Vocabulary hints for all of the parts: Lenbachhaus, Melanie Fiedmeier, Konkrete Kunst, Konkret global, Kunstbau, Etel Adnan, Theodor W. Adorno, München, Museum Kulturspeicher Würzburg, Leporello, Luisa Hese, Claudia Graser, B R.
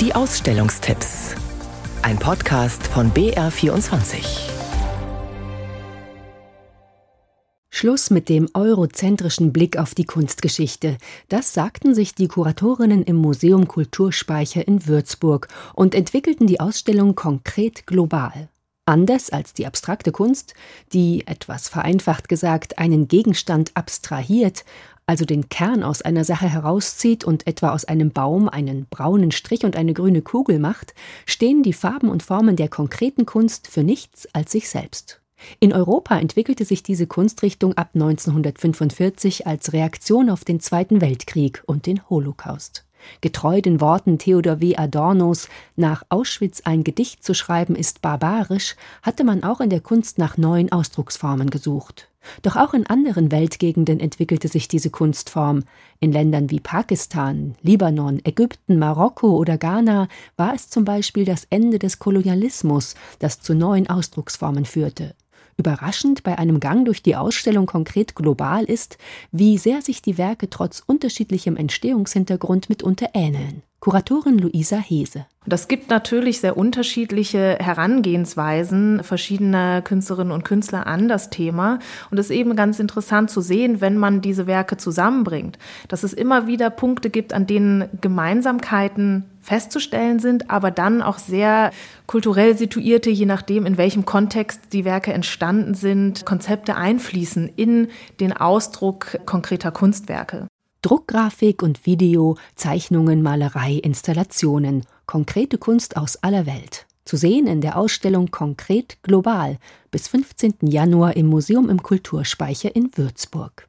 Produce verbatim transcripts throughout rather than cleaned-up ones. Die Ausstellungstipps. Ein Podcast von B R vierundzwanzig. Schluss mit dem eurozentrischen Blick auf die Kunstgeschichte. Das sagten sich die Kuratorinnen im Museum Kulturspeicher in Würzburg und entwickelten die Ausstellung Konkret global. Anders als die abstrakte Kunst, die, etwas vereinfacht gesagt, einen Gegenstand abstrahiert, also den Kern aus einer Sache herauszieht und etwa aus einem Baum einen braunen Strich und eine grüne Kugel macht, stehen die Farben und Formen der konkreten Kunst für nichts als sich selbst. In Europa entwickelte sich diese Kunstrichtung ab neunzehnhundertfünfundvierzig als Reaktion auf den Zweiten Weltkrieg und den Holocaust. Getreu den Worten Theodor W. Adornos, nach Auschwitz ein Gedicht zu schreiben ist barbarisch, hatte man auch in der Kunst nach neuen Ausdrucksformen gesucht. Doch auch in anderen Weltgegenden entwickelte sich diese Kunstform. In Ländern wie Pakistan, Libanon, Ägypten, Marokko oder Ghana war es zum Beispiel das Ende des Kolonialismus, das zu neuen Ausdrucksformen führte. Überraschend bei einem Gang durch die Ausstellung Konkret global ist, wie sehr sich die Werke trotz unterschiedlichem Entstehungshintergrund mitunter ähneln. Kuratorin Luisa Hese. Das gibt natürlich sehr unterschiedliche Herangehensweisen verschiedener Künstlerinnen und Künstler an das Thema. Und es ist eben ganz interessant zu sehen, wenn man diese Werke zusammenbringt, dass es immer wieder Punkte gibt, an denen Gemeinsamkeiten festzustellen sind, aber dann auch sehr kulturell situierte, je nachdem, in welchem Kontext die Werke entstanden sind, Konzepte einfließen in den Ausdruck konkreter Kunstwerke. Druckgrafik und Video, Zeichnungen, Malerei, Installationen, konkrete Kunst aus aller Welt. Zu sehen in der Ausstellung Konkret global bis fünfzehnten Januar im Museum im Kulturspeicher in Würzburg.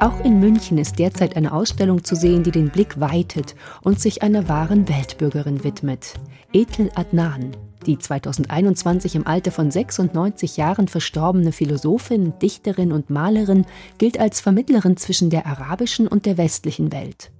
Auch in München ist derzeit eine Ausstellung zu sehen, die den Blick weitet und sich einer wahren Weltbürgerin widmet. Etel Adnan, die zweitausendeinundzwanzig im Alter von sechsundneunzig Jahren verstorbene Philosophin, Dichterin und Malerin, gilt als Vermittlerin zwischen der arabischen und der westlichen Welt.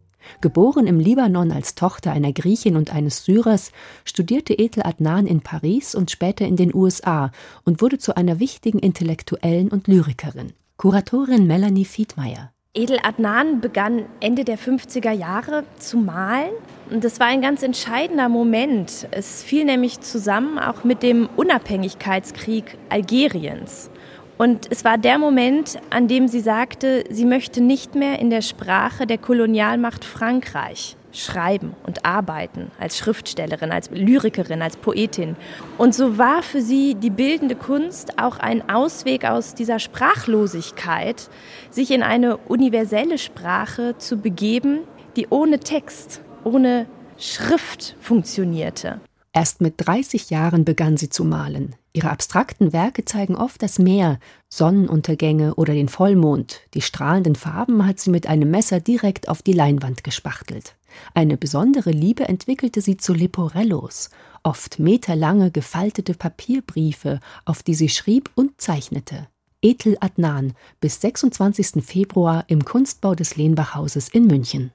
Geboren im Libanon als Tochter einer Griechin und eines Syrers, studierte Etel Adnan in Paris und später in den U S A und wurde zu einer wichtigen Intellektuellen und Lyrikerin. Kuratorin Melanie Fiedmeier. Etel Adnan begann Ende der fünfziger Jahre zu malen und das war ein ganz entscheidender Moment. Es fiel nämlich zusammen auch mit dem Unabhängigkeitskrieg Algeriens. Und es war der Moment, an dem sie sagte, sie möchte nicht mehr in der Sprache der Kolonialmacht Frankreich schreiben und arbeiten, als Schriftstellerin, als Lyrikerin, als Poetin. Und so war für sie die bildende Kunst auch ein Ausweg aus dieser Sprachlosigkeit, sich in eine universelle Sprache zu begeben, die ohne Text, ohne Schrift funktionierte. Erst mit dreißig Jahren begann sie zu malen. Ihre abstrakten Werke zeigen oft das Meer, Sonnenuntergänge oder den Vollmond. Die strahlenden Farben hat sie mit einem Messer direkt auf die Leinwand gespachtelt. Eine besondere Liebe entwickelte sie zu Leporellos, oft meterlange gefaltete Papierbriefe, auf die sie schrieb und zeichnete. Etel Adnan, bis sechsundzwanzigsten Februar im Kunstbau des Lenbachhauses in München.